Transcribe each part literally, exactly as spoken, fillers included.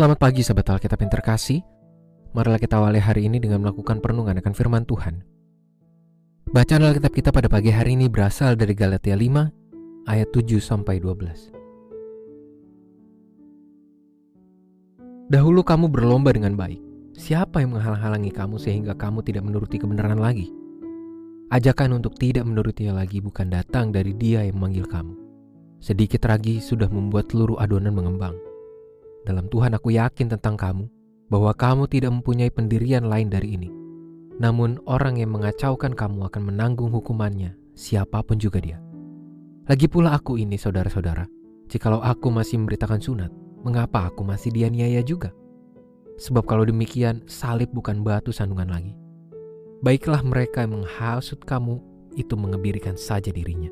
Selamat pagi sahabat Alkitab yang terkasih. Marilah kita awali hari ini dengan melakukan perenungan akan firman Tuhan. Bacaan Alkitab kita pada pagi hari ini berasal dari Galatia lima ayat tujuh sampai dua belas. Dahulu kamu berlomba dengan baik. Siapa yang menghalang-halangi kamu sehingga kamu tidak menuruti kebenaran lagi? Ajakan untuk tidak menurutinya lagi bukan datang dari Dia yang memanggil kamu. Sedikit ragi sudah membuat seluruh adonan mengembang. Dalam Tuhan aku yakin tentang kamu, bahwa kamu tidak mempunyai pendirian lain dari ini. Namun orang yang mengacaukan kamu akan menanggung hukumannya, siapapun juga dia. Lagi pula aku ini, saudara-saudara, jikalau aku masih memberitakan sunat, mengapa aku masih dianiaya juga? Sebab kalau demikian, salib bukan batu sandungan lagi. Baiklah mereka yang menghasut kamu, itu mengebirikan saja dirinya.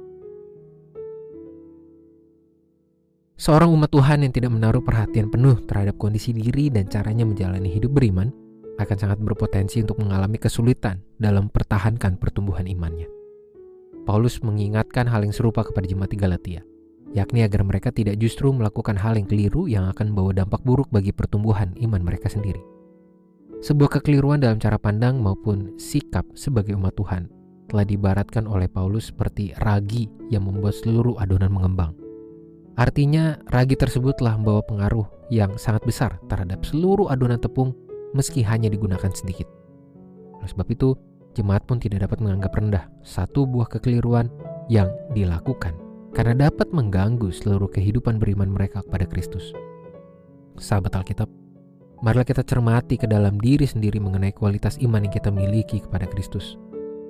Seorang umat Tuhan yang tidak menaruh perhatian penuh terhadap kondisi diri dan caranya menjalani hidup beriman akan sangat berpotensi untuk mengalami kesulitan dalam pertahankan pertumbuhan imannya. Paulus mengingatkan hal yang serupa kepada jemaat di Galatia, yakni agar mereka tidak justru melakukan hal yang keliru yang akan membawa dampak buruk bagi pertumbuhan iman mereka sendiri. Sebuah kekeliruan dalam cara pandang maupun sikap sebagai umat Tuhan telah diibaratkan oleh Paulus seperti ragi yang membuat seluruh adonan mengembang. Artinya, ragi tersebut telah membawa pengaruh yang sangat besar terhadap seluruh adonan tepung meski hanya digunakan sedikit. Oleh sebab itu, jemaat pun tidak dapat menganggap rendah satu buah kekeliruan yang dilakukan karena dapat mengganggu seluruh kehidupan beriman mereka kepada Kristus. Sahabat Alkitab, marilah kita cermati ke dalam diri sendiri mengenai kualitas iman yang kita miliki kepada Kristus.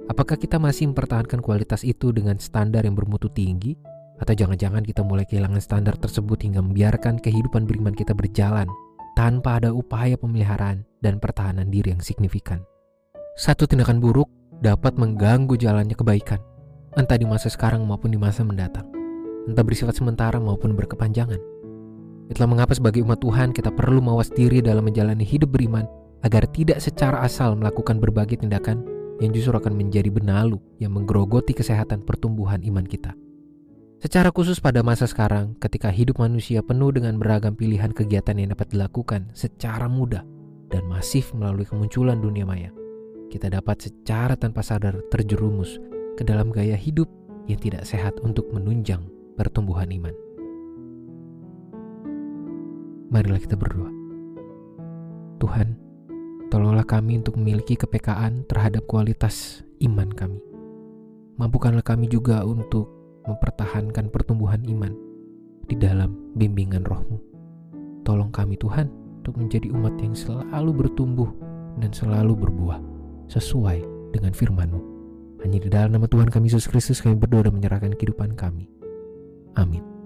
Apakah kita masih mempertahankan kualitas itu dengan standar yang bermutu tinggi? Atau jangan-jangan kita mulai kehilangan standar tersebut hingga membiarkan kehidupan beriman kita berjalan tanpa ada upaya pemeliharaan dan pertahanan diri yang signifikan. Satu tindakan buruk dapat mengganggu jalannya kebaikan, entah di masa sekarang maupun di masa mendatang, entah bersifat sementara maupun berkepanjangan. Itulah mengapa sebagai umat Tuhan kita perlu mawas diri dalam menjalani hidup beriman agar tidak secara asal melakukan berbagai tindakan yang justru akan menjadi benalu yang menggerogoti kesehatan pertumbuhan iman kita. Secara khusus pada masa sekarang, ketika hidup manusia penuh dengan beragam pilihan kegiatan yang dapat dilakukan secara mudah dan masif melalui kemunculan dunia maya, kita dapat secara tanpa sadar terjerumus ke dalam gaya hidup yang tidak sehat untuk menunjang pertumbuhan iman. Marilah kita berdoa. Tuhan, tolonglah kami untuk memiliki kepekaan terhadap kualitas iman kami. Mampukanlah kami juga untuk mempertahankan pertumbuhan iman di dalam bimbingan roh-Mu. Tolong kami Tuhan untuk menjadi umat yang selalu bertumbuh dan selalu berbuah sesuai dengan firman-Mu. Hanya di dalam nama Tuhan kami Yesus Kristus kami berdoa dan menyerahkan kehidupan kami. Amin.